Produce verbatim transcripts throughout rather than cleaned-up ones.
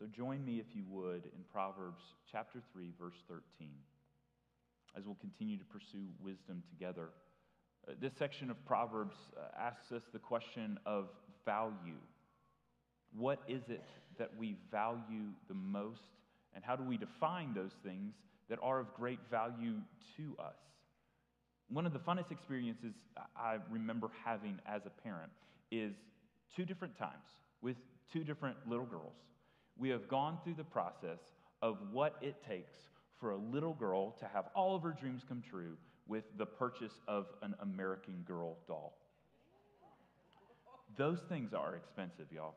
So join me, if you would, in Proverbs chapter three, verse thirteen, as we'll continue to pursue wisdom together. Uh, this section of Proverbs uh, asks us the question of value. What is it that we value the most, and how do we define those things that are of great value to us? One of the funnest experiences I remember having as a parent is two different times with two different little girls. We have gone through the process of what it takes for a little girl to have all of her dreams come true with the purchase of an American Girl doll. Those things are expensive, y'all.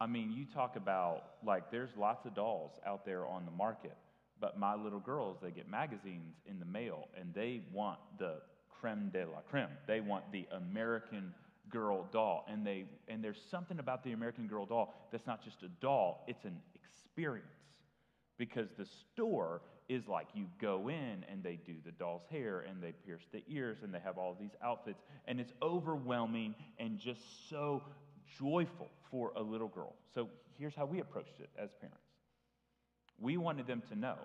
I mean, you talk about, like, there's lots of dolls out there on the market, but my little girls, they get magazines in the mail, and they want the creme de la creme. They want the American Girl doll, and they and there's something about the American Girl doll that's not just a doll, it's an experience, because the store is like, you go in and they do the doll's hair and they pierce the ears and they have all these outfits, and it's overwhelming and just so joyful for a little girl. So here's how we approached it as parents. We wanted them to know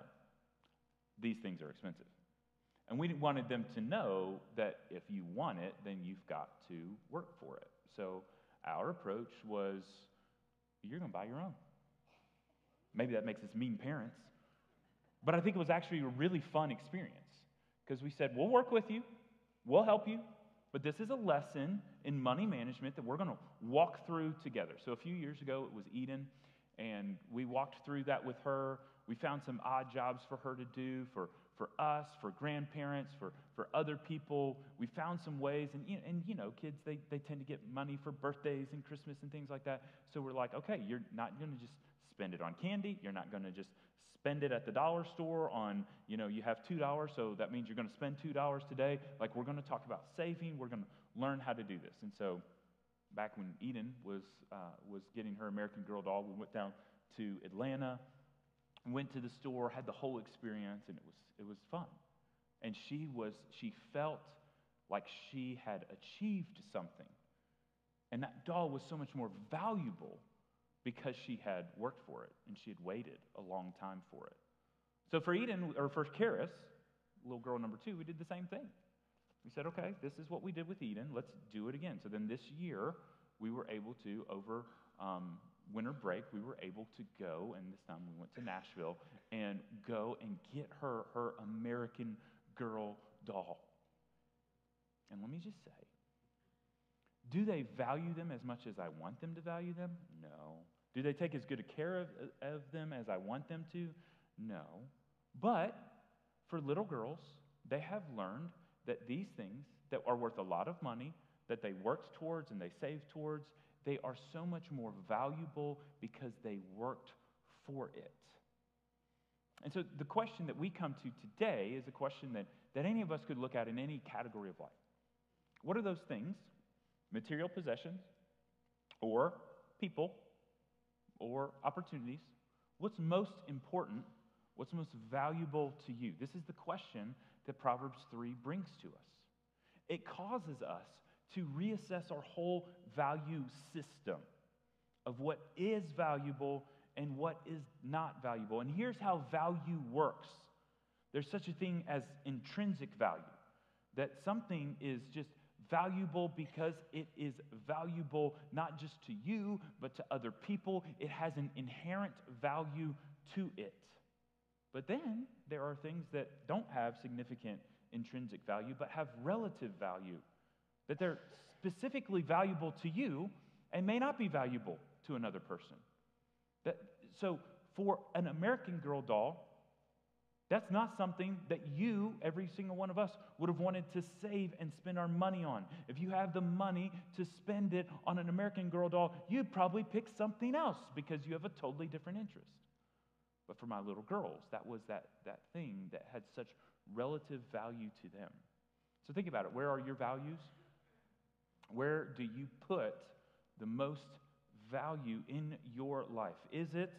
these things are expensive. And we wanted them to know that if you want it, then you've got to work for it. So our approach was, you're going to buy your own. Maybe that makes us mean parents. But I think it was actually a really fun experience, because we said, we'll work with you, we'll help you, but this is a lesson in money management that we're going to walk through together. So a few years ago, it was Eden, and we walked through that with her. We found some odd jobs for her to do, for for us, for grandparents, for, for other people. We found some ways, and, and you know, kids, they, they tend to get money for birthdays and Christmas and things like that. So we're like, okay, you're not going to just spend it on candy. You're not going to just spend it at the dollar store on, you know, you have two dollars, so that means you're going to spend two dollars today. Like, we're going to talk about saving. We're going to learn how to do this. And so back when Eden was, uh, was getting her American Girl doll, we went down to Atlanta, went to the store, had the whole experience, and it was it was fun. And she was she felt like she had achieved something. And that doll was so much more valuable because she had worked for it and she had waited a long time for it. So for Eden, or for Karis, little girl number two, we did the same thing. We said, okay, this is what we did with Eden. Let's do it again. So then this year, we were able to, over um, winter break, we were able to go, and this time we went to Nashville, and go and get her her American Girl doll. And let me just say, do they value them as much as I want them to value them? No. Do they take as good a care of, of them as I want them to? No. But for little girls, they have learned that these things that are worth a lot of money, that they worked towards and they saved towards, they are so much more valuable because they worked for it. And so the question that we come to today is a question that, that any of us could look at in any category of life. What are those things, material possessions, or people, or opportunities? What's most important? What's most valuable to you? This is the question that Proverbs three brings to us. It causes us to reassess our whole value system of what is valuable and what is not valuable. And here's how value works. There's such a thing as intrinsic value, that something is just valuable because it is valuable not just to you, but to other people. It has an inherent value to it. But then there are things that don't have significant intrinsic value, but have relative value, that they're specifically valuable to you and may not be valuable to another person. That, so for an American Girl doll, that's not something that you, every single one of us, would have wanted to save and spend our money on. If you have the money to spend it on an American Girl doll, you'd probably pick something else because you have a totally different interest. But for my little girls, that was that, that thing that had such relative value to them. So think about it. Where are your values? Where do you put the most value in your life? Is it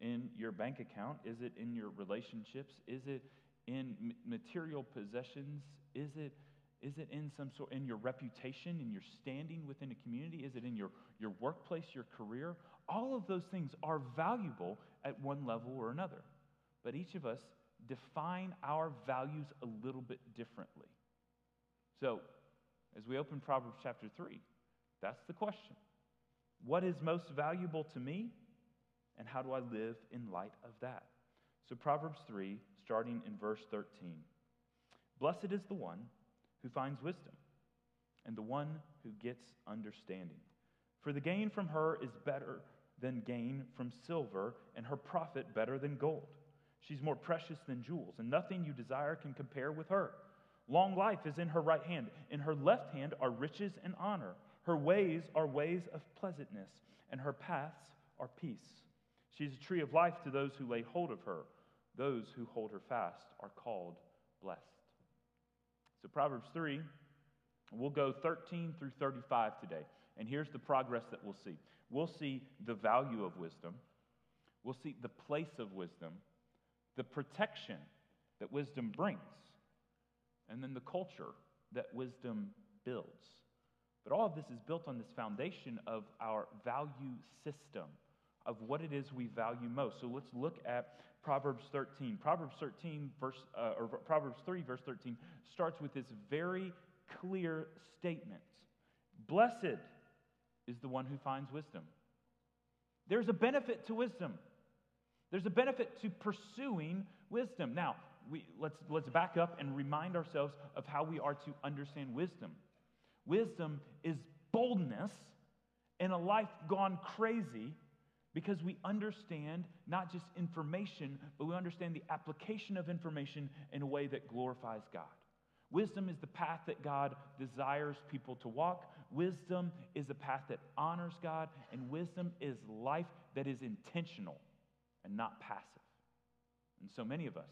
in your bank account? Is it in your relationships? Is it in material possessions? Is it Is it in some sort, in your reputation, in your standing within a community? Is it in your, your workplace, your career? All of those things are valuable at one level or another. But each of us define our values a little bit differently. So, as we open Proverbs chapter three, that's the question. What is most valuable to me, and how do I live in light of that? So Proverbs three, starting in verse thirteen. Blessed is the one who finds wisdom, and the one who gets understanding. For the gain from her is better than gain from silver, and her profit better than gold. She's more precious than jewels, and nothing you desire can compare with her. Long life is in her right hand. In her left hand are riches and honor. Her ways are ways of pleasantness, and her paths are peace. She is a tree of life to those who lay hold of her. Those who hold her fast are called blessed. So Proverbs three, we'll go thirteen through thirty-five today. And here's the progress that we'll see. We'll see the value of wisdom. We'll see the place of wisdom, the protection that wisdom brings, and then the culture that wisdom builds. But all of this is built on this foundation of our value system, of what it is we value most. So let's look at Proverbs thirteen. Proverbs thirteen, verse, uh, or Proverbs three, verse thirteen, starts with this very clear statement. Blessed is the one who finds wisdom. There's a benefit to wisdom. There's a benefit to pursuing wisdom. Now, we, let's, let's back up and remind ourselves of how we are to understand wisdom. Wisdom is boldness in a life gone crazy, because we understand not just information, but we understand the application of information in a way that glorifies God. Wisdom is the path that God desires people to walk. Wisdom is a path that honors God. And wisdom is life that is intentional and not passive. And so many of us,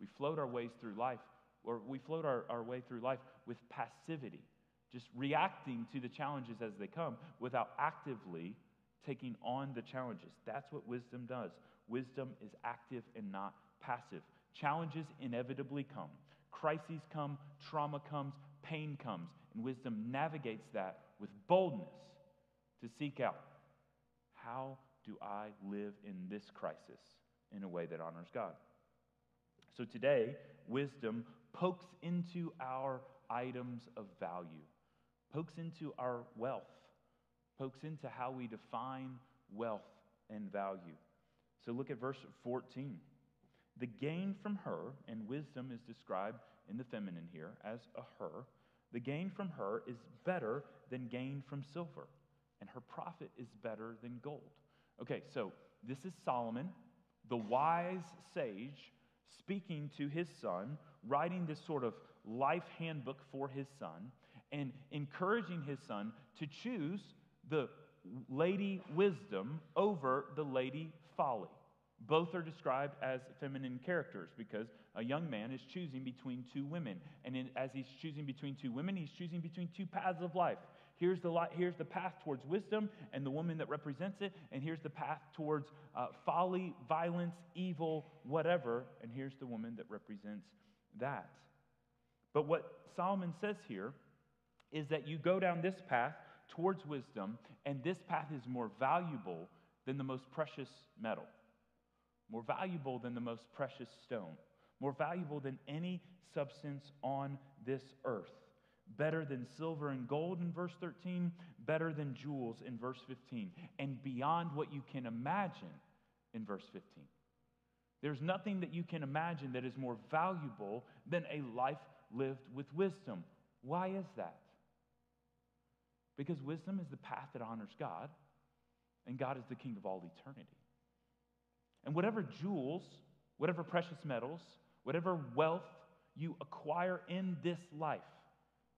we float our ways through life, or we float our, our way through life with passivity, just reacting to the challenges as they come without actively taking on the challenges. That's what wisdom does. Wisdom is active and not passive. Challenges inevitably come. Crises come, trauma comes, pain comes, and wisdom navigates that with boldness to seek out, how do I live in this crisis in a way that honors God? So today, wisdom pokes into our items of value, pokes into our wealth, pokes into how we define wealth and value. So look at verse fourteen. The gain from her, and wisdom is described in the feminine here as a her, the gain from her is better than gain from silver, and her profit is better than gold. Okay, so this is Solomon, the wise sage, speaking to his son, writing this sort of life handbook for his son, and encouraging his son to choose the lady wisdom over the lady folly. Both are described as feminine characters because a young man is choosing between two women. And in, as he's choosing between two women, he's choosing between two paths of life. Here's the, li- here's the path towards wisdom and the woman that represents it. And here's the path towards uh, folly, violence, evil, whatever. And here's the woman that represents that. But what Solomon says here is that you go down this path towards wisdom, and this path is more valuable than the most precious metal, more valuable than the most precious stone, more valuable than any substance on this earth, better than silver and gold in verse thirteen, better than jewels in verse fifteen, and beyond what you can imagine in verse fifteen. There's nothing that you can imagine that is more valuable than a life lived with wisdom. Why is that? Because wisdom is the path that honors God, and God is the King of all eternity. And whatever jewels, whatever precious metals, whatever wealth you acquire in this life,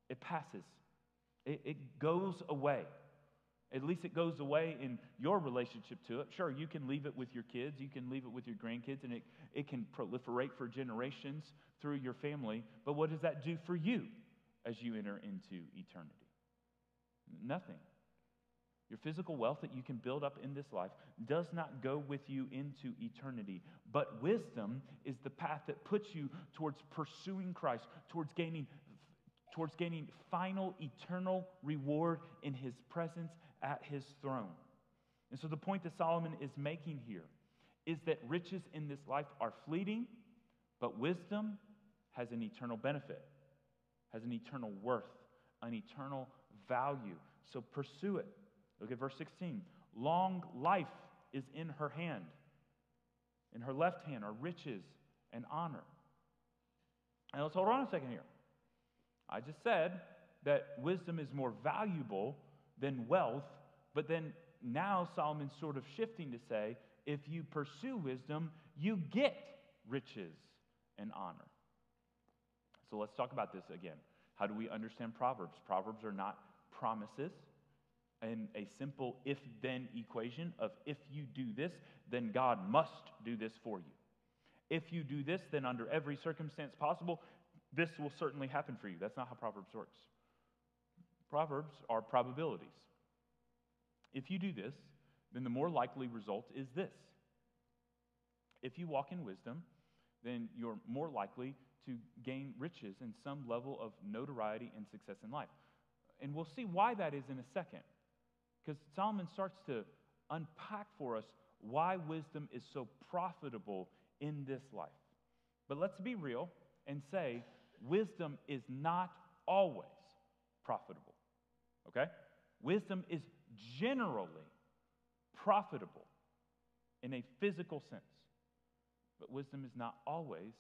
it passes. It, it goes away. At least it goes away in your relationship to it. Sure, you can leave it with your kids, you can leave it with your grandkids, and it, it can proliferate for generations through your family. But what does that do for you as you enter into eternity? Nothing. Your physical wealth that you can build up in this life does not go with you into eternity. But wisdom is the path that puts you towards pursuing Christ, towards gaining, towards gaining final eternal reward in his presence at his throne. And so the point that Solomon is making here is that riches in this life are fleeting, but wisdom has an eternal benefit, has an eternal worth, an eternal value. So pursue it. Look at verse sixteen. Long life is in her hand. In her left hand are riches and honor. And let's hold on a second here. I just said that wisdom is more valuable than wealth, but then now Solomon's sort of shifting to say, if you pursue wisdom, you get riches and honor. So let's talk about this again. How do we understand Proverbs? Proverbs are not promises in a simple if-then equation of if you do this, then God must do this for you. If you do this, then under every circumstance possible, this will certainly happen for you. That's not how Proverbs works. Proverbs are probabilities. If you do this, then the more likely result is this. If you walk in wisdom, then you're more likely to gain riches and some level of notoriety and success in life. And we'll see why that is in a second, because Solomon starts to unpack for us why wisdom is so profitable in this life. But let's be real and say wisdom is not always profitable, okay? Wisdom is generally profitable in a physical sense, but wisdom is not always,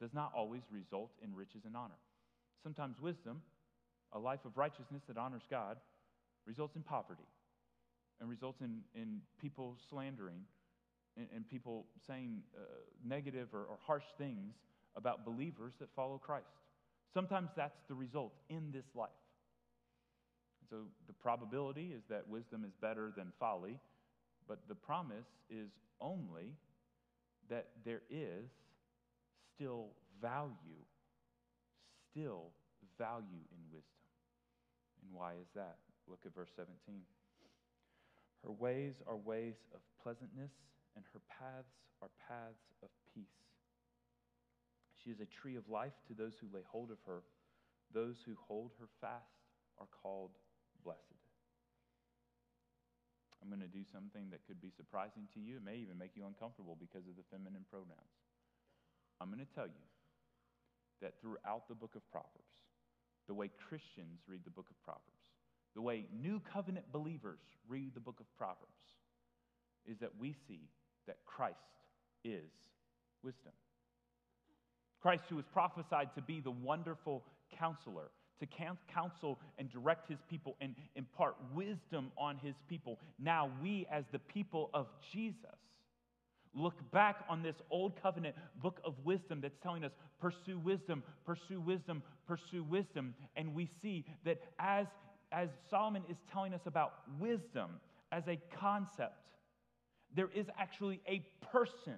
does not always result in riches and honor. Sometimes wisdom, a life of righteousness that honors God, results in poverty and results in, in people slandering and, and people saying uh, negative or, or harsh things about believers that follow Christ. Sometimes that's the result in this life. So the probability is that wisdom is better than folly, but the promise is only that there is still value, still value in wisdom. And why is that? Look at verse seventeen. Her ways are ways of pleasantness, and her paths are paths of peace. She is a tree of life to those who lay hold of her. Those who hold her fast are called blessed. I'm going to do something that could be surprising to you. It may even make you uncomfortable because of the feminine pronouns. I'm going to tell you that throughout the book of Proverbs, the way Christians read the book of Proverbs, the way New Covenant believers read the book of Proverbs, is that we see that Christ is wisdom. Christ, who is prophesied to be the wonderful counselor, to counsel and direct his people and impart wisdom on his people. Now we, as the people of Jesus, look back on this old covenant book of wisdom that's telling us, pursue wisdom, pursue wisdom, pursue wisdom. And we see that as, as Solomon is telling us about wisdom as a concept, there is actually a person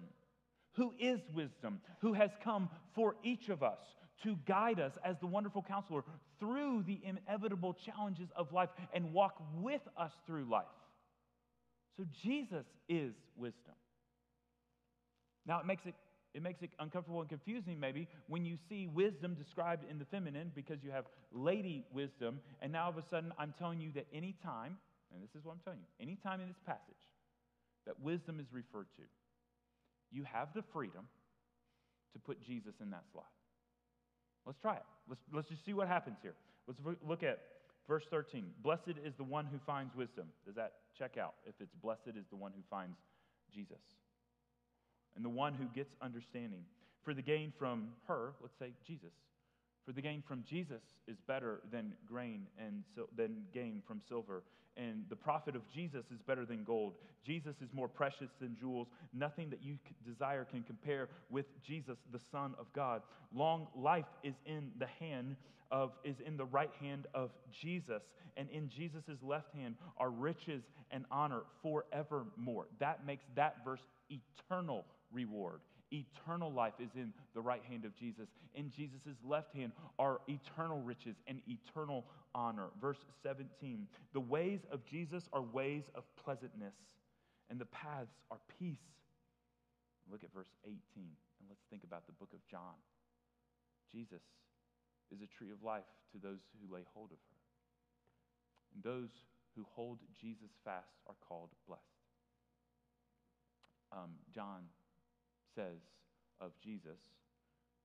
who is wisdom, who has come for each of us to guide us as the wonderful counselor through the inevitable challenges of life and walk with us through life. So Jesus is wisdom. Now, it makes it, it makes it uncomfortable and confusing, maybe, when you see wisdom described in the feminine, because you have lady wisdom, and now all of a sudden I'm telling you that any time, and this is what I'm telling you, any time in this passage that wisdom is referred to, you have the freedom to put Jesus in that slot. Let's try it. Let's, let's just see what happens here. Let's look at verse thirteen. Blessed is the one who finds wisdom. Does that check out if it's blessed is the one who finds Jesus? And the one who gets understanding. For the gain from her, let's say Jesus. For the gain from Jesus is better than grain and sil- than gain from silver. And the profit of Jesus is better than gold. Jesus is more precious than jewels. Nothing that you desire can compare with Jesus, the Son of God. Long life is in the hand of, is in the right hand of Jesus. And in Jesus' left hand are riches and honor forevermore. That makes that verse eternal reward. Eternal life is in the right hand of Jesus. In Jesus' left hand are eternal riches and eternal honor. Verse seventeen, the ways of Jesus are ways of pleasantness, and the paths are peace. Look at verse eighteen, and let's think about the book of John. Jesus is a tree of life to those who lay hold of her. And those who hold Jesus fast are called blessed. Um, John says of Jesus,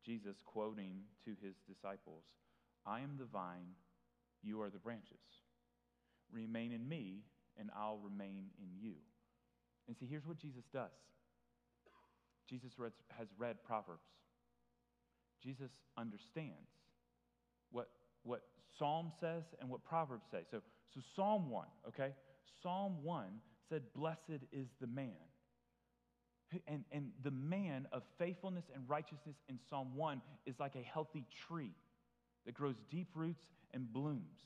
Jesus quoting to his disciples, "I am the vine, you are the branches. Remain in me, and I'll remain in you." And see, here's what Jesus does. Jesus has read Proverbs. Jesus understands what, what Psalm says and what Proverbs say. So, so Psalm one, okay? Psalm one said, "Blessed is the man." And, and the man of faithfulness and righteousness in Psalm one is like a healthy tree that grows deep roots and blooms.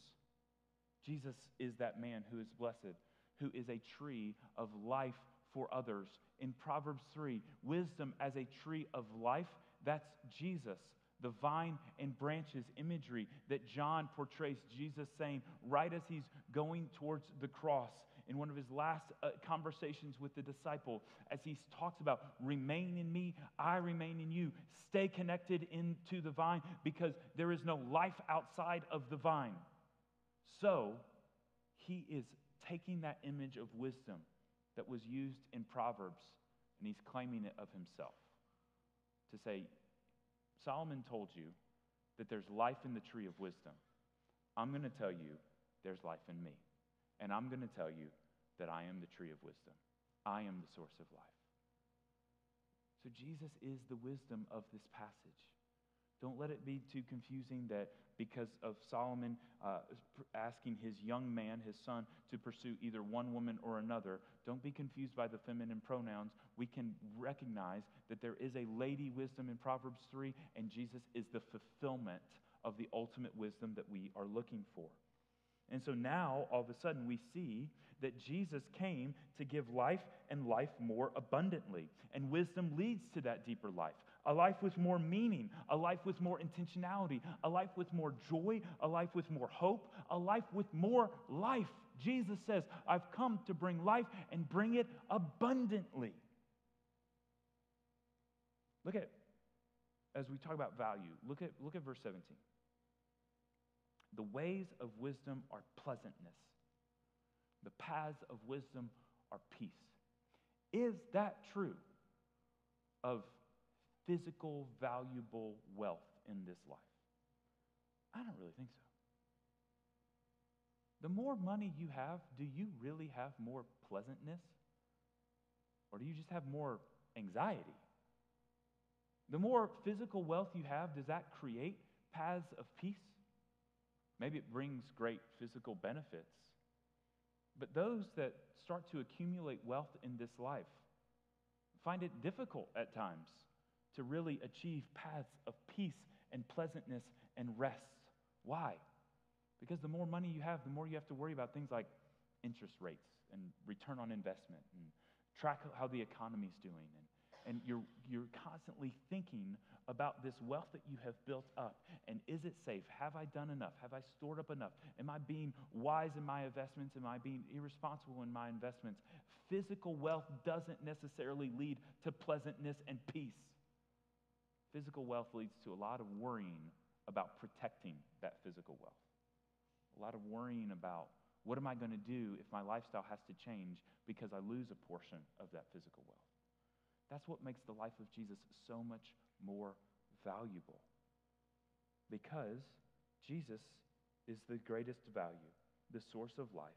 Jesus is that man who is blessed, who is a tree of life for others. In Proverbs three, wisdom as a tree of life, that's Jesus, the vine and branches imagery that John portrays Jesus saying right as he's going towards the cross in one of his last uh, conversations with the disciple, as he talks about remain in me, I remain in you, stay connected into the vine because there is no life outside of the vine. So he is taking that image of wisdom that was used in Proverbs, and he's claiming it of himself to say, Solomon told you that there's life in the tree of wisdom. I'm going to tell you there's life in me, and I'm going to tell you that I am the tree of wisdom. I am the source of life. So Jesus is the wisdom of this passage. Don't let it be too confusing that because of Solomon uh, asking his young man, his son, to pursue either one woman or another, don't be confused by the feminine pronouns. We can recognize that there is a lady wisdom in Proverbs three, and Jesus is the fulfillment of the ultimate wisdom that we are looking for. And so now, all of a sudden, we see that Jesus came to give life and life more abundantly. And wisdom leads to that deeper life. A life with more meaning, a life with more intentionality, a life with more joy, a life with more hope, a life with more life. Jesus says, I've come to bring life and bring it abundantly. Look at, as we talk about value, look at, look at verse seventeen. The ways of wisdom are pleasantness. The paths of wisdom are peace. Is that true of physical, valuable wealth in this life? I don't really think so. The more money you have, do you really have more pleasantness? Or do you just have more anxiety? The more physical wealth you have, does that create paths of peace? Maybe it brings great physical benefits. But those that start to accumulate wealth in this life find it difficult at times to really achieve paths of peace and pleasantness and rest. Why? Because the more money you have, the more you have to worry about things like interest rates and return on investment and track how the economy's doing. And, and you're, you're constantly thinking about this wealth that you have built up. And is it safe? Have I done enough? Have I stored up enough? Am I being wise in my investments? Am I being irresponsible in my investments? Physical wealth doesn't necessarily lead to pleasantness and peace. Physical wealth leads to a lot of worrying about protecting that physical wealth. A lot of worrying about what am I going to do if my lifestyle has to change because I lose a portion of that physical wealth. That's what makes the life of Jesus so much more valuable, because Jesus is the greatest value, the source of life,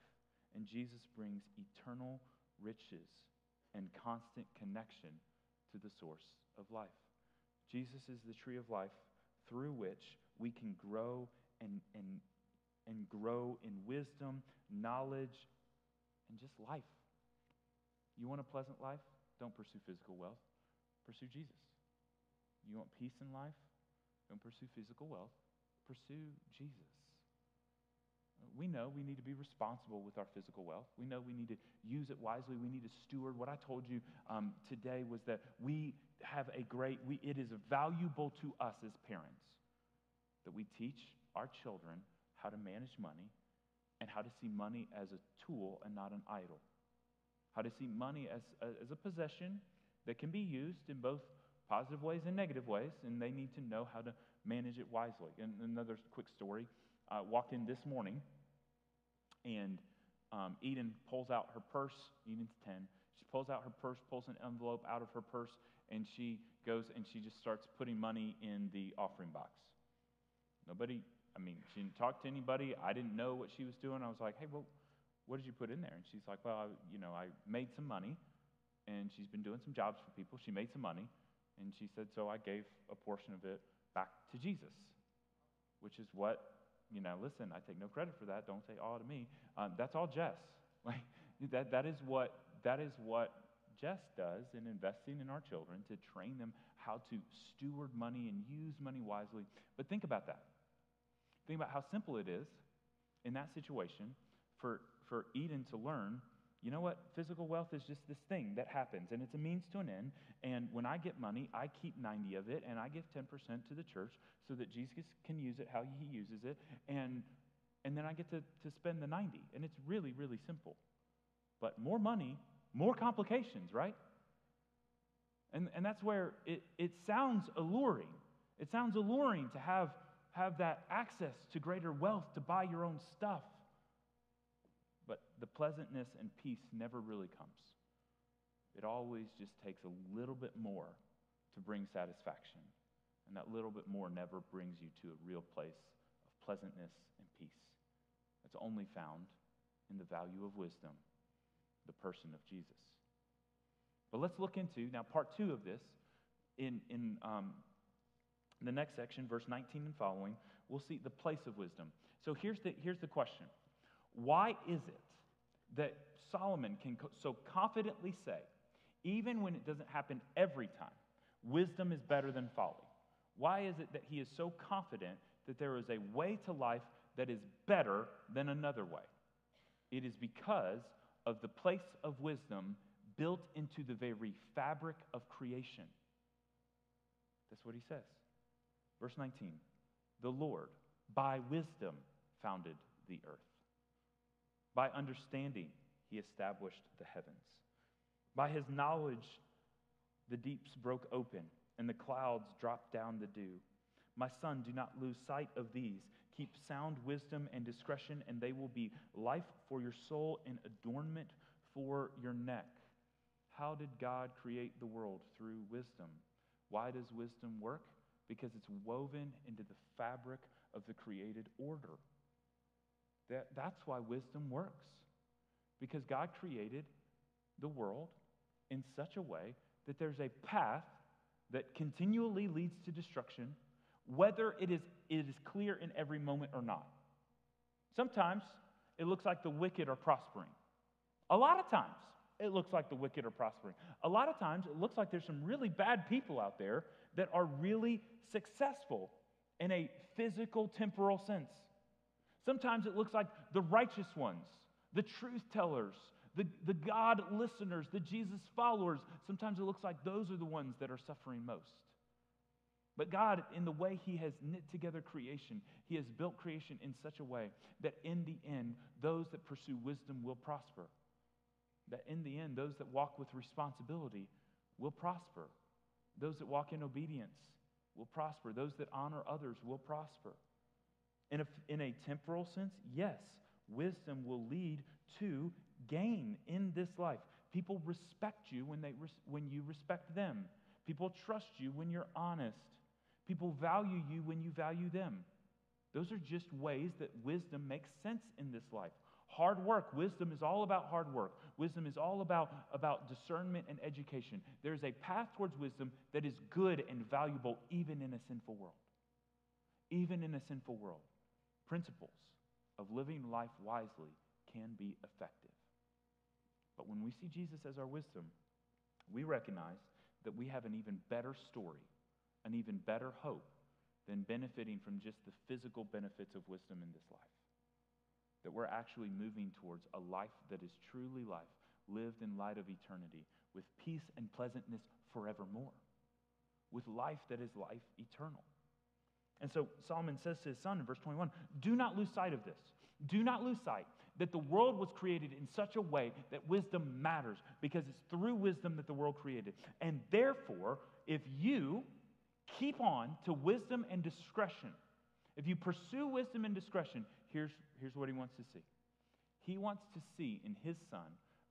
and Jesus brings eternal riches and constant connection to the source of life. Jesus is the tree of life through which we can grow and, and, and grow in wisdom, knowledge, and just life. You want a pleasant life? Don't pursue physical wealth. Pursue Jesus. You want peace in life? Don't pursue physical wealth. Pursue Jesus. We know we need to be responsible with our physical wealth. We know we need to use it wisely. We need to steward. What I told you um, today was that we have a great, we, it is valuable to us as parents that we teach our children how to manage money and how to see money as a tool and not an idol. How to see money as, as a possession that can be used in both positive ways and negative ways, and they need to know how to manage it wisely. And another quick story. I uh, walked in this morning, and um, Eden pulls out her purse. Eden's ten. She pulls out her purse, pulls an envelope out of her purse, and she goes and she just starts putting money in the offering box. Nobody, I mean, she didn't talk to anybody. I didn't know what she was doing. I was like, hey, well, what did you put in there? And she's like, well, I, you know, I made some money, and she's been doing some jobs for people. She made some money, and she said, so I gave a portion of it back to Jesus, which is what, you know, listen, I take no credit for that. Don't say all to me. Um, that's all Jess. Like that, that is what that is what Jess does in investing in our children to train them how to steward money and use money wisely. But think about that. Think about how simple it is in that situation for, for Eden to learn, you know what? Physical wealth is just this thing that happens, and it's a means to an end. And when I get money, I keep ninety of it, and I give ten percent to the church so that Jesus can use it how he uses it. And and then I get to, to spend the ninety. And it's really, really simple. But more money, more complications, right? And and that's where it, it sounds alluring. It sounds alluring to have, have that access to greater wealth, to buy your own stuff. But the pleasantness and peace never really comes. It always just takes a little bit more to bring satisfaction. And that little bit more never brings you to a real place of pleasantness and peace. That's only found in the value of wisdom, the person of Jesus. But let's look into, now part two of this, in, in um, the next section, verse nineteen and following, we'll see the place of wisdom. So here's the here's the question. Why is it that Solomon can so confidently say, even when it doesn't happen every time, wisdom is better than folly? Why is it that he is so confident that there is a way to life that is better than another way? It is because of the place of wisdom built into the very fabric of creation. That's what he says. Verse nineteen, the Lord by wisdom founded the earth. By understanding, he established the heavens. By his knowledge, the deeps broke open, and the clouds dropped down the dew. My son, do not lose sight of these. Keep sound wisdom and discretion, and they will be life for your soul and adornment for your neck. How did God create the world? Through wisdom. Why does wisdom work? Because it's woven into the fabric of the created order. That, that's why wisdom works, because God created the world in such a way that there's a path that continually leads to destruction, whether it is, it is clear in every moment or not. Sometimes it looks like the wicked are prospering. A lot of times it looks like the wicked are prospering. A lot of times it looks like there's some really bad people out there that are really successful in a physical, temporal sense. Sometimes it looks like the righteous ones, the truth tellers, the, the God listeners, the Jesus followers. Sometimes it looks like those are the ones that are suffering most. But God, in the way he has knit together creation, he has built creation in such a way that in the end, those that pursue wisdom will prosper. That in the end, those that walk with responsibility will prosper. Those that walk in obedience will prosper. Those that honor others will prosper. In a, in a temporal sense, yes, wisdom will lead to gain in this life. People respect you when they res- when you respect them. People trust you when you're honest. People value you when you value them. Those are just ways that wisdom makes sense in this life. Hard work. Wisdom is all about hard work. Wisdom is all about, about discernment and education. There's a path towards wisdom that is good and valuable even in a sinful world. Even in a sinful world. Principles of living life wisely can be effective. But when we see Jesus as our wisdom, we recognize that we have an even better story, an even better hope than benefiting from just the physical benefits of wisdom in this life. That we're actually moving towards a life that is truly life, lived in light of eternity, with peace and pleasantness forevermore, with life that is life eternal. And so Solomon says to his son in verse twenty-one, do not lose sight of this. Do not lose sight that the world was created in such a way that wisdom matters, because it's through wisdom that the world created. And therefore, if you keep on to wisdom and discretion. If you pursue wisdom and discretion, here's, here's what he wants to see. He wants to see in his son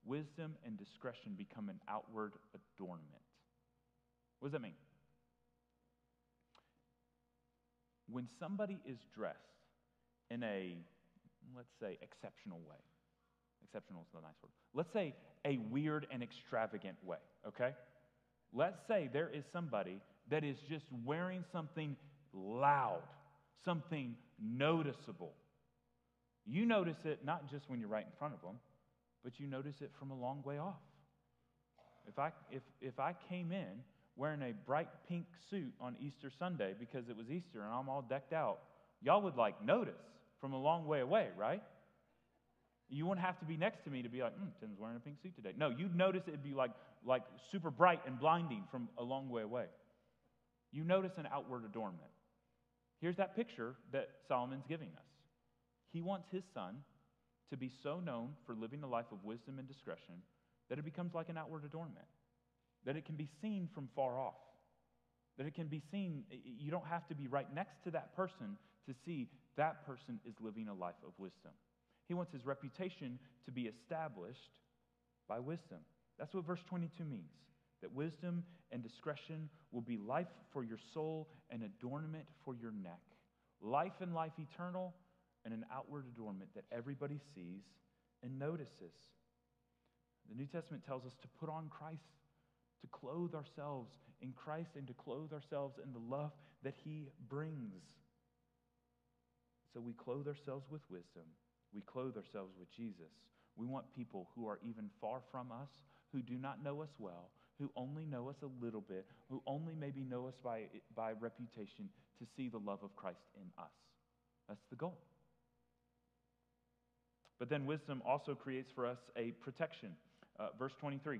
wisdom and discretion become an outward adornment. What does that mean? When somebody is dressed in a, let's say, exceptional way. Exceptional is the nice word. Let's say a weird and extravagant way, okay? Let's say there is somebody that is just wearing something loud, something noticeable. You notice it not just when you're right in front of them, but you notice it from a long way off. If I, if, if I came in wearing a bright pink suit on Easter Sunday because it was Easter and I'm all decked out, y'all would like notice from a long way away, right? You wouldn't have to be next to me to be like, hmm, Tim's wearing a pink suit today. No, you'd notice it'd be like, like super bright and blinding from a long way away. You notice an outward adornment. Here's that picture that Solomon's giving us. He wants his son to be so known for living a life of wisdom and discretion that it becomes like an outward adornment, that it can be seen from far off, that it can be seen. You don't have to be right next to that person to see that person is living a life of wisdom. He wants his reputation to be established by wisdom. That's what verse twenty-two means, that wisdom and discretion will be life for your soul and adornment for your neck, life and life eternal, and an outward adornment that everybody sees and notices. The New Testament tells us to put on Christ, to clothe ourselves in Christ, and to clothe ourselves in the love that he brings. So we clothe ourselves with wisdom. We clothe ourselves with Jesus. We want people who are even far from us, who do not know us well, who only know us a little bit, who only maybe know us by, by reputation, to see the love of Christ in us. That's the goal. But then wisdom also creates for us a protection. Uh, verse twenty-three.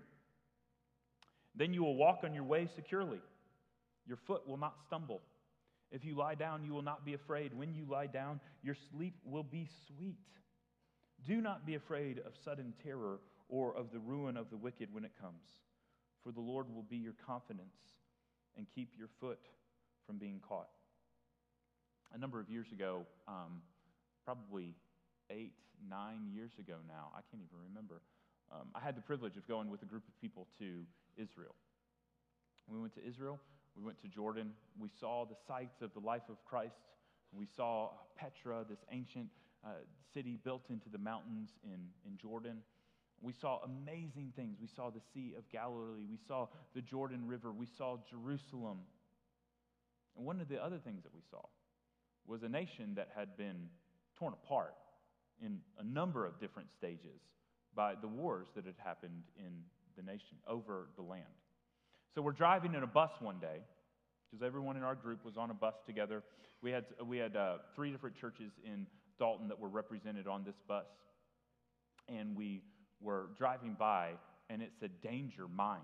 Then you will walk on your way securely. Your foot will not stumble. If you lie down, you will not be afraid. When you lie down, your sleep will be sweet. Do not be afraid of sudden terror or of the ruin of the wicked when it comes. For the Lord will be your confidence and keep your foot from being caught. A number of years ago, um, probably eight, nine years ago now, I can't even remember, um, I had the privilege of going with a group of people to Israel. We went to Israel. We went to Jordan. We saw the sites of the life of Christ. We saw Petra, this ancient uh, city built into the mountains in, in Jordan. We saw amazing things. We saw the Sea of Galilee. We saw the Jordan River. We saw Jerusalem. And one of the other things that we saw was a nation that had been torn apart in a number of different stages by the wars that had happened in the nation over the land. So we're driving in a bus one day, because everyone in our group was on a bus together. We had we had uh, three different churches in Dalton that were represented on this bus, and we were driving by, and it said "Danger Mines,"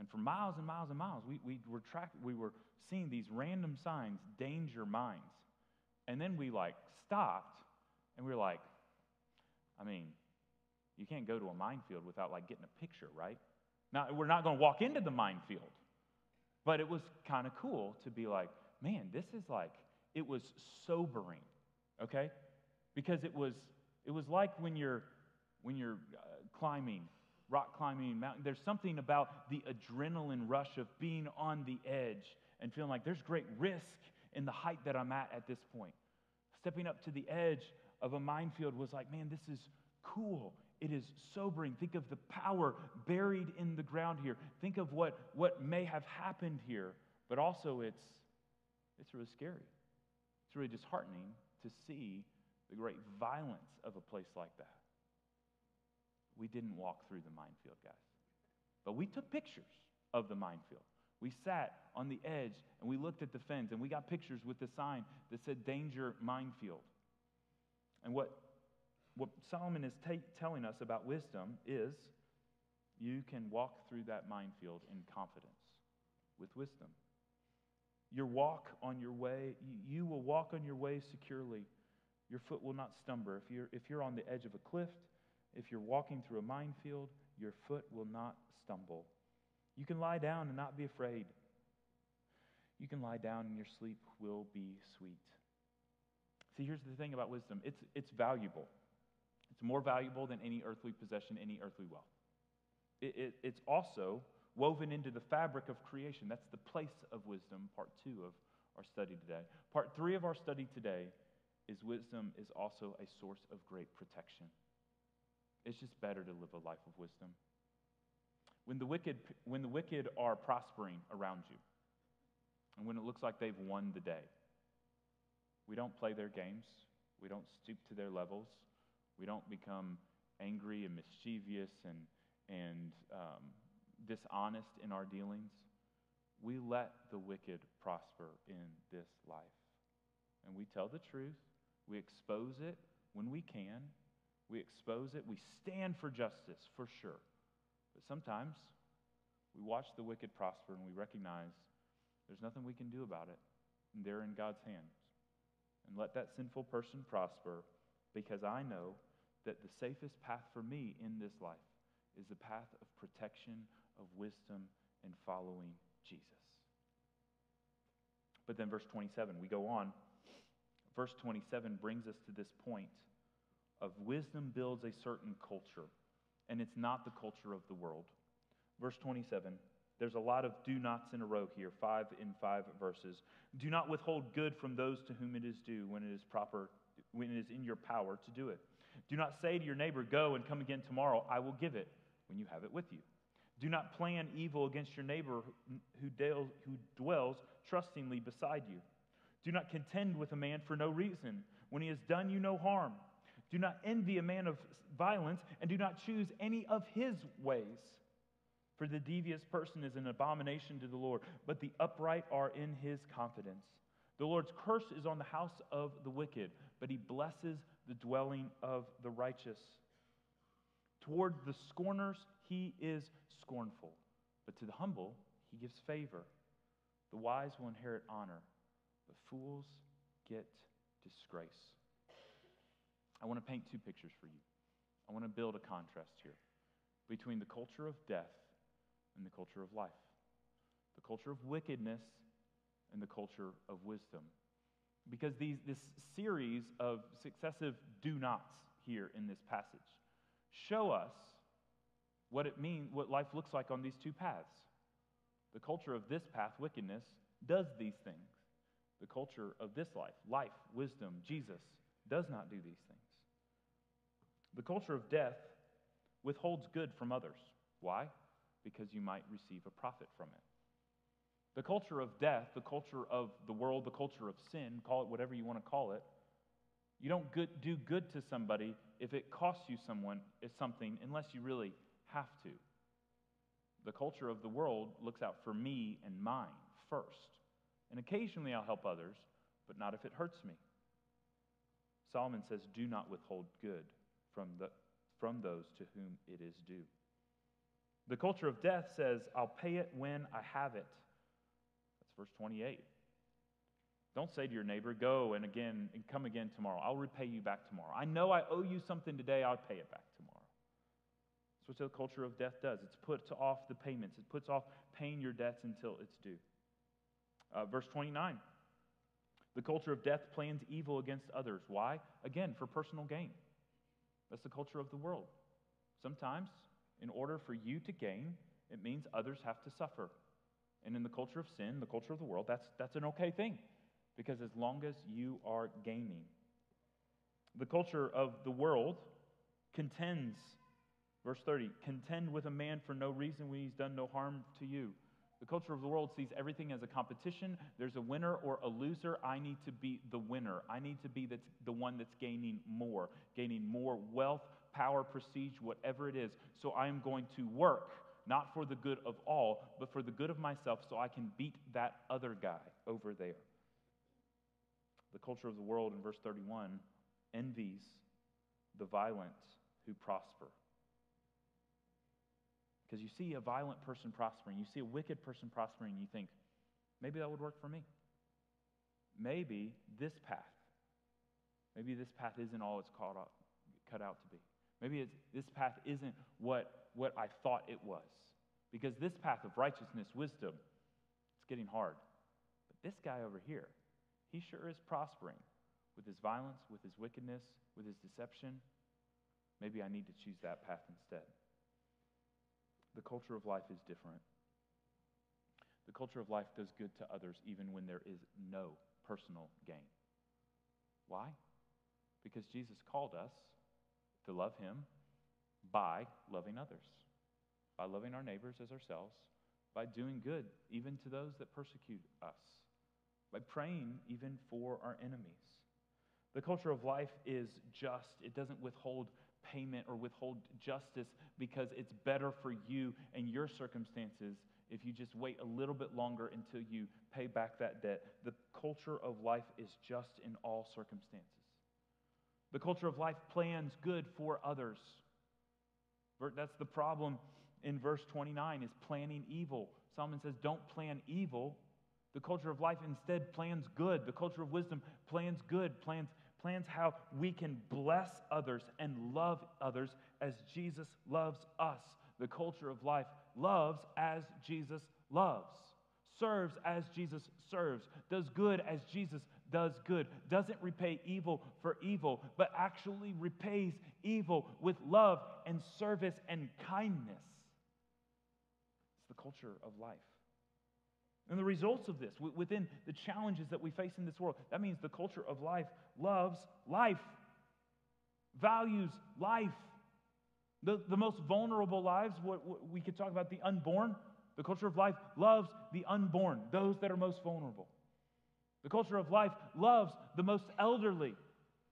and for miles and miles and miles, we we were track we were seeing these random signs, "Danger Mines," and then we like stopped, and we were like, I mean, you can't go to a minefield without like getting a picture, right? Now, we're not going to walk into the minefield, but it was kind of cool to be like, man, this is like, it was sobering, okay? Because it was it was like when you're when you're uh, climbing, rock climbing, mountain, there's something about the adrenaline rush of being on the edge and feeling like there's great risk in the height that I'm at at this point. Stepping up to the edge of a minefield was like, man, this is cool. It is sobering. Think of the power buried in the ground here. Think of what, what may have happened here. But also it's, it's really scary. It's really disheartening to see the great violence of a place like that. We didn't walk through the minefield, guys. But we took pictures of the minefield. We sat on the edge and we looked at the fence and we got pictures with the sign that said "Danger Minefield." And what What Solomon is t- telling us about wisdom is you can walk through that minefield in confidence with wisdom. Your walk on your way, you will walk on your way securely. Your foot will not stumble. If you're, if you're on the edge of a cliff, if you're walking through a minefield, your foot will not stumble. You can lie down and not be afraid. you can lie down and your sleep will be sweet. See, here's the thing about wisdom. It's, it's valuable. It's more valuable than any earthly possession, any earthly wealth. It, it, it's also woven into the fabric of creation. That's the place of wisdom, part two of our study today. Part three of our study today is wisdom is also a source of great protection. It's just better to live a life of wisdom. When the wicked, when the wicked are prospering around you, and when it looks like they've won the day, we don't play their games. We don't stoop to their levels. We don't become angry and mischievous and and um, dishonest in our dealings. We let the wicked prosper in this life. And we tell the truth. We expose it when we can. We expose it. We stand for justice, for sure. But sometimes we watch the wicked prosper and we recognize there's nothing we can do about it. And they're in God's hands. And let that sinful person prosper, because I know that the safest path for me in this life is the path of protection, of wisdom, and following Jesus. But then verse twenty-seven, we go on. Verse twenty-seven brings us to this point of wisdom builds a certain culture, and it's not the culture of the world. Verse twenty-seven, there's a lot of do nots in a row here, five in five verses. Do not withhold good from those to whom it is due when it is proper, when it is in your power to do it. Do not say to your neighbor, go and come again tomorrow, I will give it, when you have it with you. Do not plan evil against your neighbor who dwells trustingly beside you. Do not contend with a man for no reason, when he has done you no harm. Do not envy a man of violence, and do not choose any of his ways. For the devious person is an abomination to the Lord, but the upright are in his confidence. The Lord's curse is on the house of the wicked, but he blesses the dwelling of the righteous. Toward the scorners, he is scornful, but to the humble, he gives favor. The wise will inherit honor, but fools get disgrace. I want to paint two pictures for you. I want to build a contrast here between the culture of death and the culture of life, the culture of wickedness and the culture of wisdom. Because these, this series of successive do-nots here in this passage show us what it means, what life looks like on these two paths. The culture of this path, wickedness, does these things. The culture of this life, life, wisdom, Jesus, does not do these things. The culture of death withholds good from others. Why? Because you might receive a profit from it. The culture of death, the culture of the world, the culture of sin, call it whatever you want to call it, you don't good, do good to somebody if it costs you someone something unless you really have to. The culture of the world looks out for me and mine first. And occasionally I'll help others, but not if it hurts me. Solomon says, do not withhold good from, the, from those to whom it is due. The culture of death says, I'll pay it when I have it. Verse twenty-eight, don't say to your neighbor, go and again and come again tomorrow. I'll repay you back tomorrow. I know I owe you something today. I'll pay it back tomorrow. That's what the culture of death does. It puts off the payments. It puts off paying your debts until it's due. Uh, verse twenty-nine, the culture of death plans evil against others. Why? Again, for personal gain. That's the culture of the world. Sometimes, in order for you to gain, it means others have to suffer. And in the culture of sin, the culture of the world, that's, that's an okay thing, because as long as you are gaining. The culture of the world contends, verse thirty, contend with a man for no reason when he's done no harm to you. The culture of the world sees everything as a competition. There's a winner or a loser. I need to be the winner. I need to be the, the one that's gaining more, gaining more wealth, power, prestige, whatever it is. So I am going to work. Not for the good of all, but for the good of myself, so I can beat that other guy over there. The culture of the world, in verse thirty-one, envies the violent who prosper. Because you see a violent person prospering, you see a wicked person prospering, and you think, maybe that would work for me. Maybe this path, maybe this path isn't all it's called out, cut out to be. Maybe it's, this path isn't what what I thought it was. Because this path of righteousness, wisdom, it's getting hard. But this guy over here, he sure is prospering with his violence, with his wickedness, with his deception. Maybe I need to choose that path instead. The culture of life is different. The culture of life does good to others even when there is no personal gain. Why? Because Jesus called us to love him by loving others, by loving our neighbors as ourselves, by doing good even to those that persecute us, by praying even for our enemies. The culture of life is just. It doesn't withhold payment or withhold justice because it's better for you and your circumstances if you just wait a little bit longer until you pay back that debt. The culture of life is just in all circumstances. The culture of life plans good for others. That's the problem in verse twenty-nine, is planning evil. Solomon says, don't plan evil. The culture of life instead plans good. The culture of wisdom plans good, plans, plans how we can bless others and love others as Jesus loves us. The culture of life loves as Jesus loves, serves as Jesus serves, does good as Jesus does good, doesn't repay evil for evil, but actually repays evil with love and service and kindness. It's the culture of life. And the results of this, within the challenges that we face in this world, that means the culture of life loves life, values life. The, the most vulnerable lives, what, what, we could talk about the unborn. The culture of life loves the unborn, those that are most vulnerable. The culture of life loves the most elderly.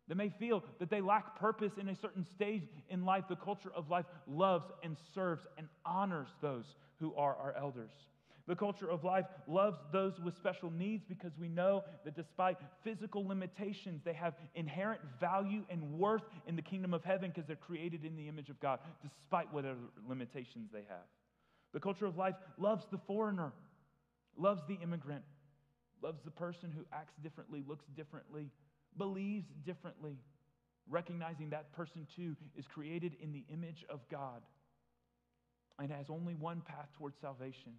They may feel that they lack purpose in a certain stage in life. The culture of life loves and serves and honors those who are our elders. The culture of life loves those with special needs because we know that despite physical limitations, they have inherent value and worth in the kingdom of heaven because they're created in the image of God, despite whatever limitations they have. The culture of life loves the foreigner, loves the immigrant, loves the person who acts differently, looks differently, believes differently, recognizing that person too is created in the image of God and has only one path towards salvation.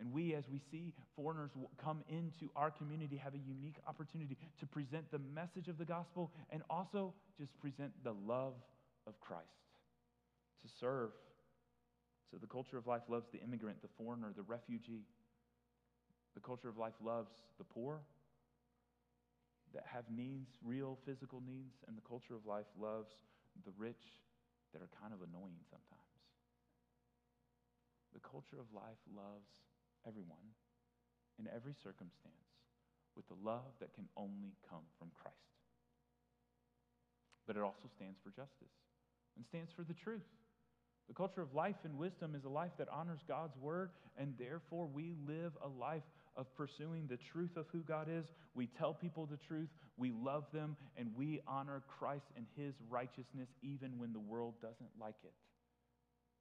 And we, as we see foreigners come into our community, have a unique opportunity to present the message of the gospel and also just present the love of Christ, to serve. So the culture of life loves the immigrant, the foreigner, the refugee. The culture of life loves the poor that have needs, real physical needs, and the culture of life loves the rich that are kind of annoying sometimes. The culture of life loves everyone in every circumstance with the love that can only come from Christ. But it also stands for justice and stands for the truth. The culture of life and wisdom is a life that honors God's word, and therefore we live a life of pursuing the truth of who God is. We tell people the truth, we love them, and we honor Christ and his righteousness even when the world doesn't like it.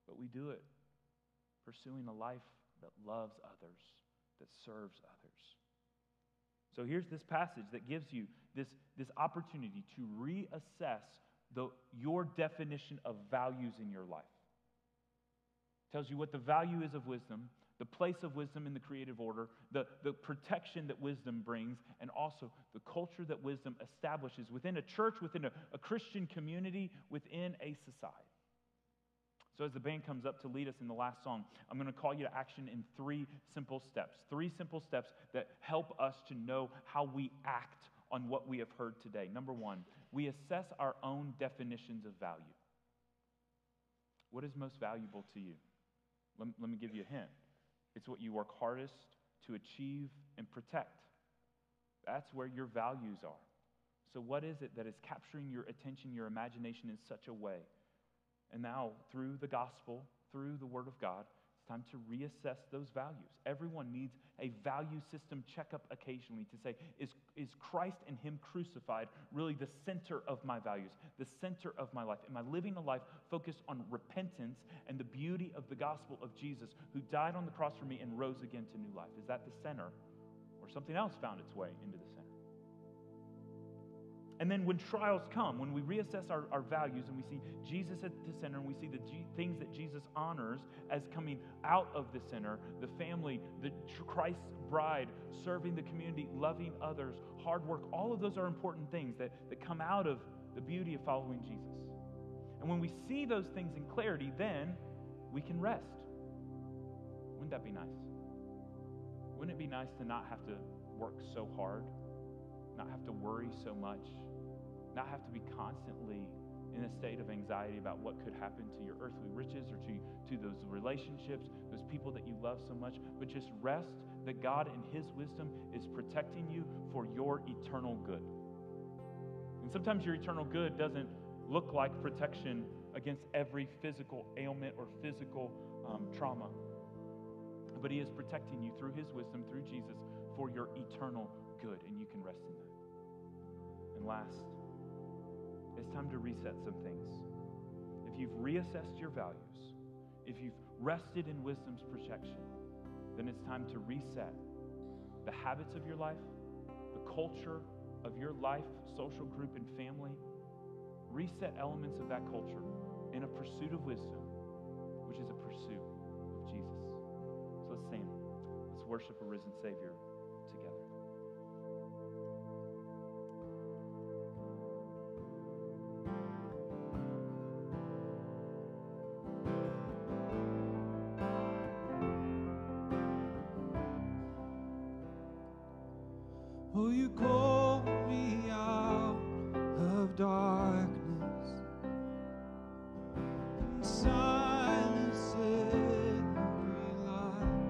But we do it pursuing a life that loves others, that serves others. So here's this passage that gives you this, this opportunity to reassess the, your definition of values in your life. It tells you what the value is of wisdom, the place of wisdom in the creative order, the, the protection that wisdom brings, and also the culture that wisdom establishes within a church, within a, a Christian community, within a society. So as the band comes up to lead us in the last song, I'm going to call you to action in three simple steps. Three simple steps that help us to know how we act on what we have heard today. Number one, we assess our own definitions of value. What is most valuable to you? Let, let me give you a hint. It's what you work hardest to achieve and protect. That's where your values are. So what is it that is capturing your attention, your imagination in such a way? And now, through the gospel, through the word of God, it's time to reassess those values. Everyone needs a value system checkup occasionally to say, is, is Christ and him crucified really the center of my values, the center of my life? Am I living a life focused on repentance and the beauty of the gospel of Jesus, who died on the cross for me and rose again to new life? Is that the center, or something else found its way into the center? And then when trials come, when we reassess our, our values and we see Jesus at the center and we see the G- things that Jesus honors as coming out of the center, the family, the tr- Christ's bride, serving the community, loving others, hard work, all of those are important things that, that come out of the beauty of following Jesus. And when we see those things in clarity, then we can rest. Wouldn't that be nice? Wouldn't it be nice to not have to work so hard, not have to worry so much, not have to be constantly in a state of anxiety about what could happen to your earthly riches or to, to those relationships, those people that you love so much, but just rest that God in His wisdom is protecting you for your eternal good. And sometimes your eternal good doesn't look like protection against every physical ailment or physical um, trauma, but He is protecting you through His wisdom, through Jesus, for your eternal good, and you can rest in that. And last, it's time to reset some things. If you've reassessed your values, if you've rested in wisdom's protection, then it's time to reset the habits of your life, the culture of your life, social group, and family. Reset elements of that culture in a pursuit of wisdom, which is a pursuit of Jesus. So let's stand. Let's worship a risen Savior together. Will you call me out of darkness? Silence every lie,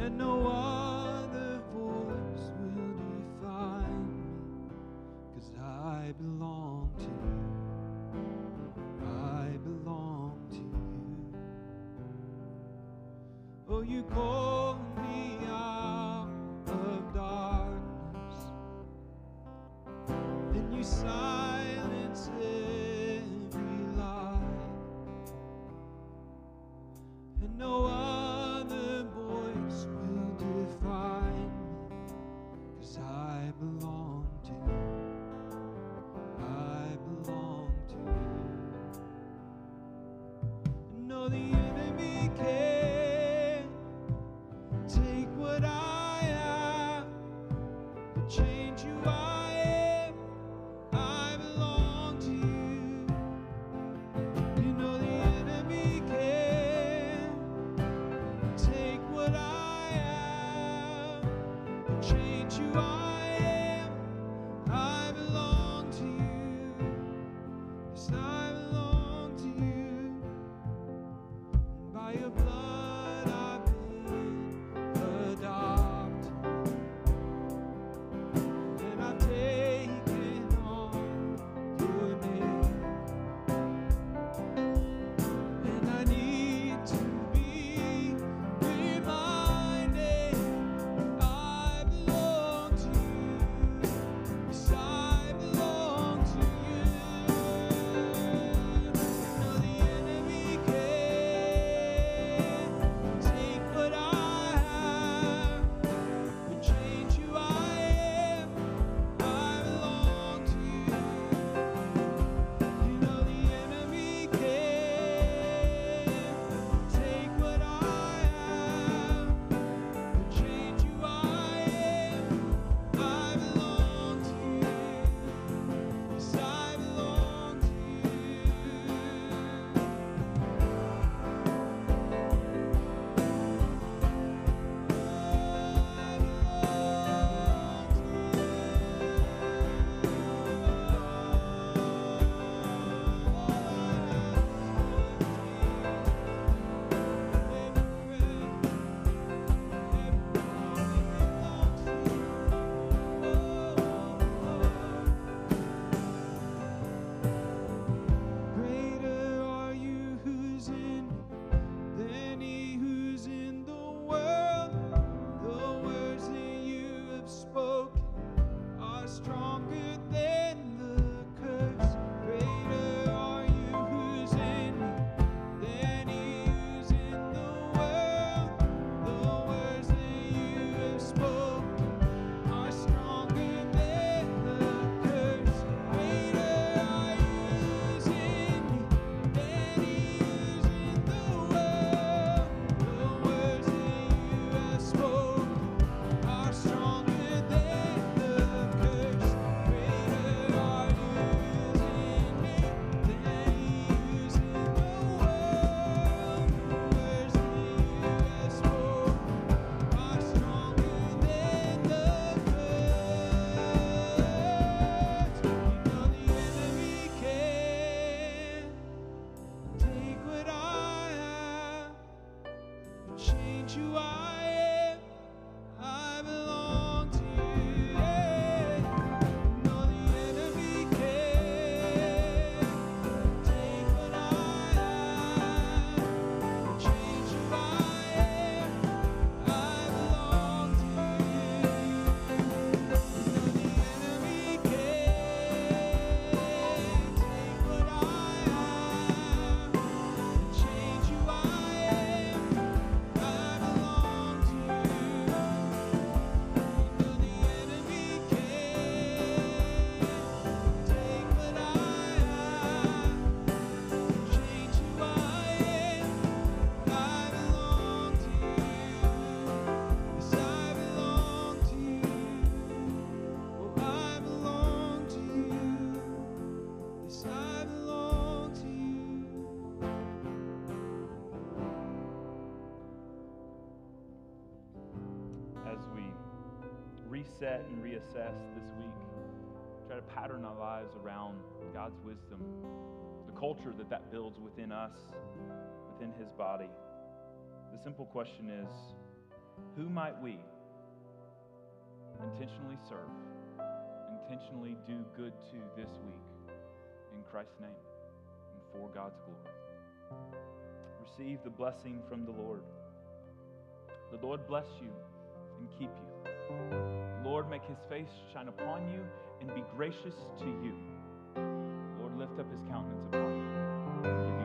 and no other voice will define me, 'cause I belong to you, I belong to you. Oh, you call me out of darkness, and you silence it. No other voice will define me, 'cause I belong to you, I belong to you. No, the enemy can reset and reassess this week. Try to pattern our lives around God's wisdom, the culture that that builds within us, within his body. The simple question is, who might we intentionally serve, intentionally do good to this week, in Christ's name and for God's glory? Receive the blessing from the Lord. The Lord bless you and keep you. The Lord make his face shine upon you and be gracious to you. The Lord lift up his countenance upon you and give you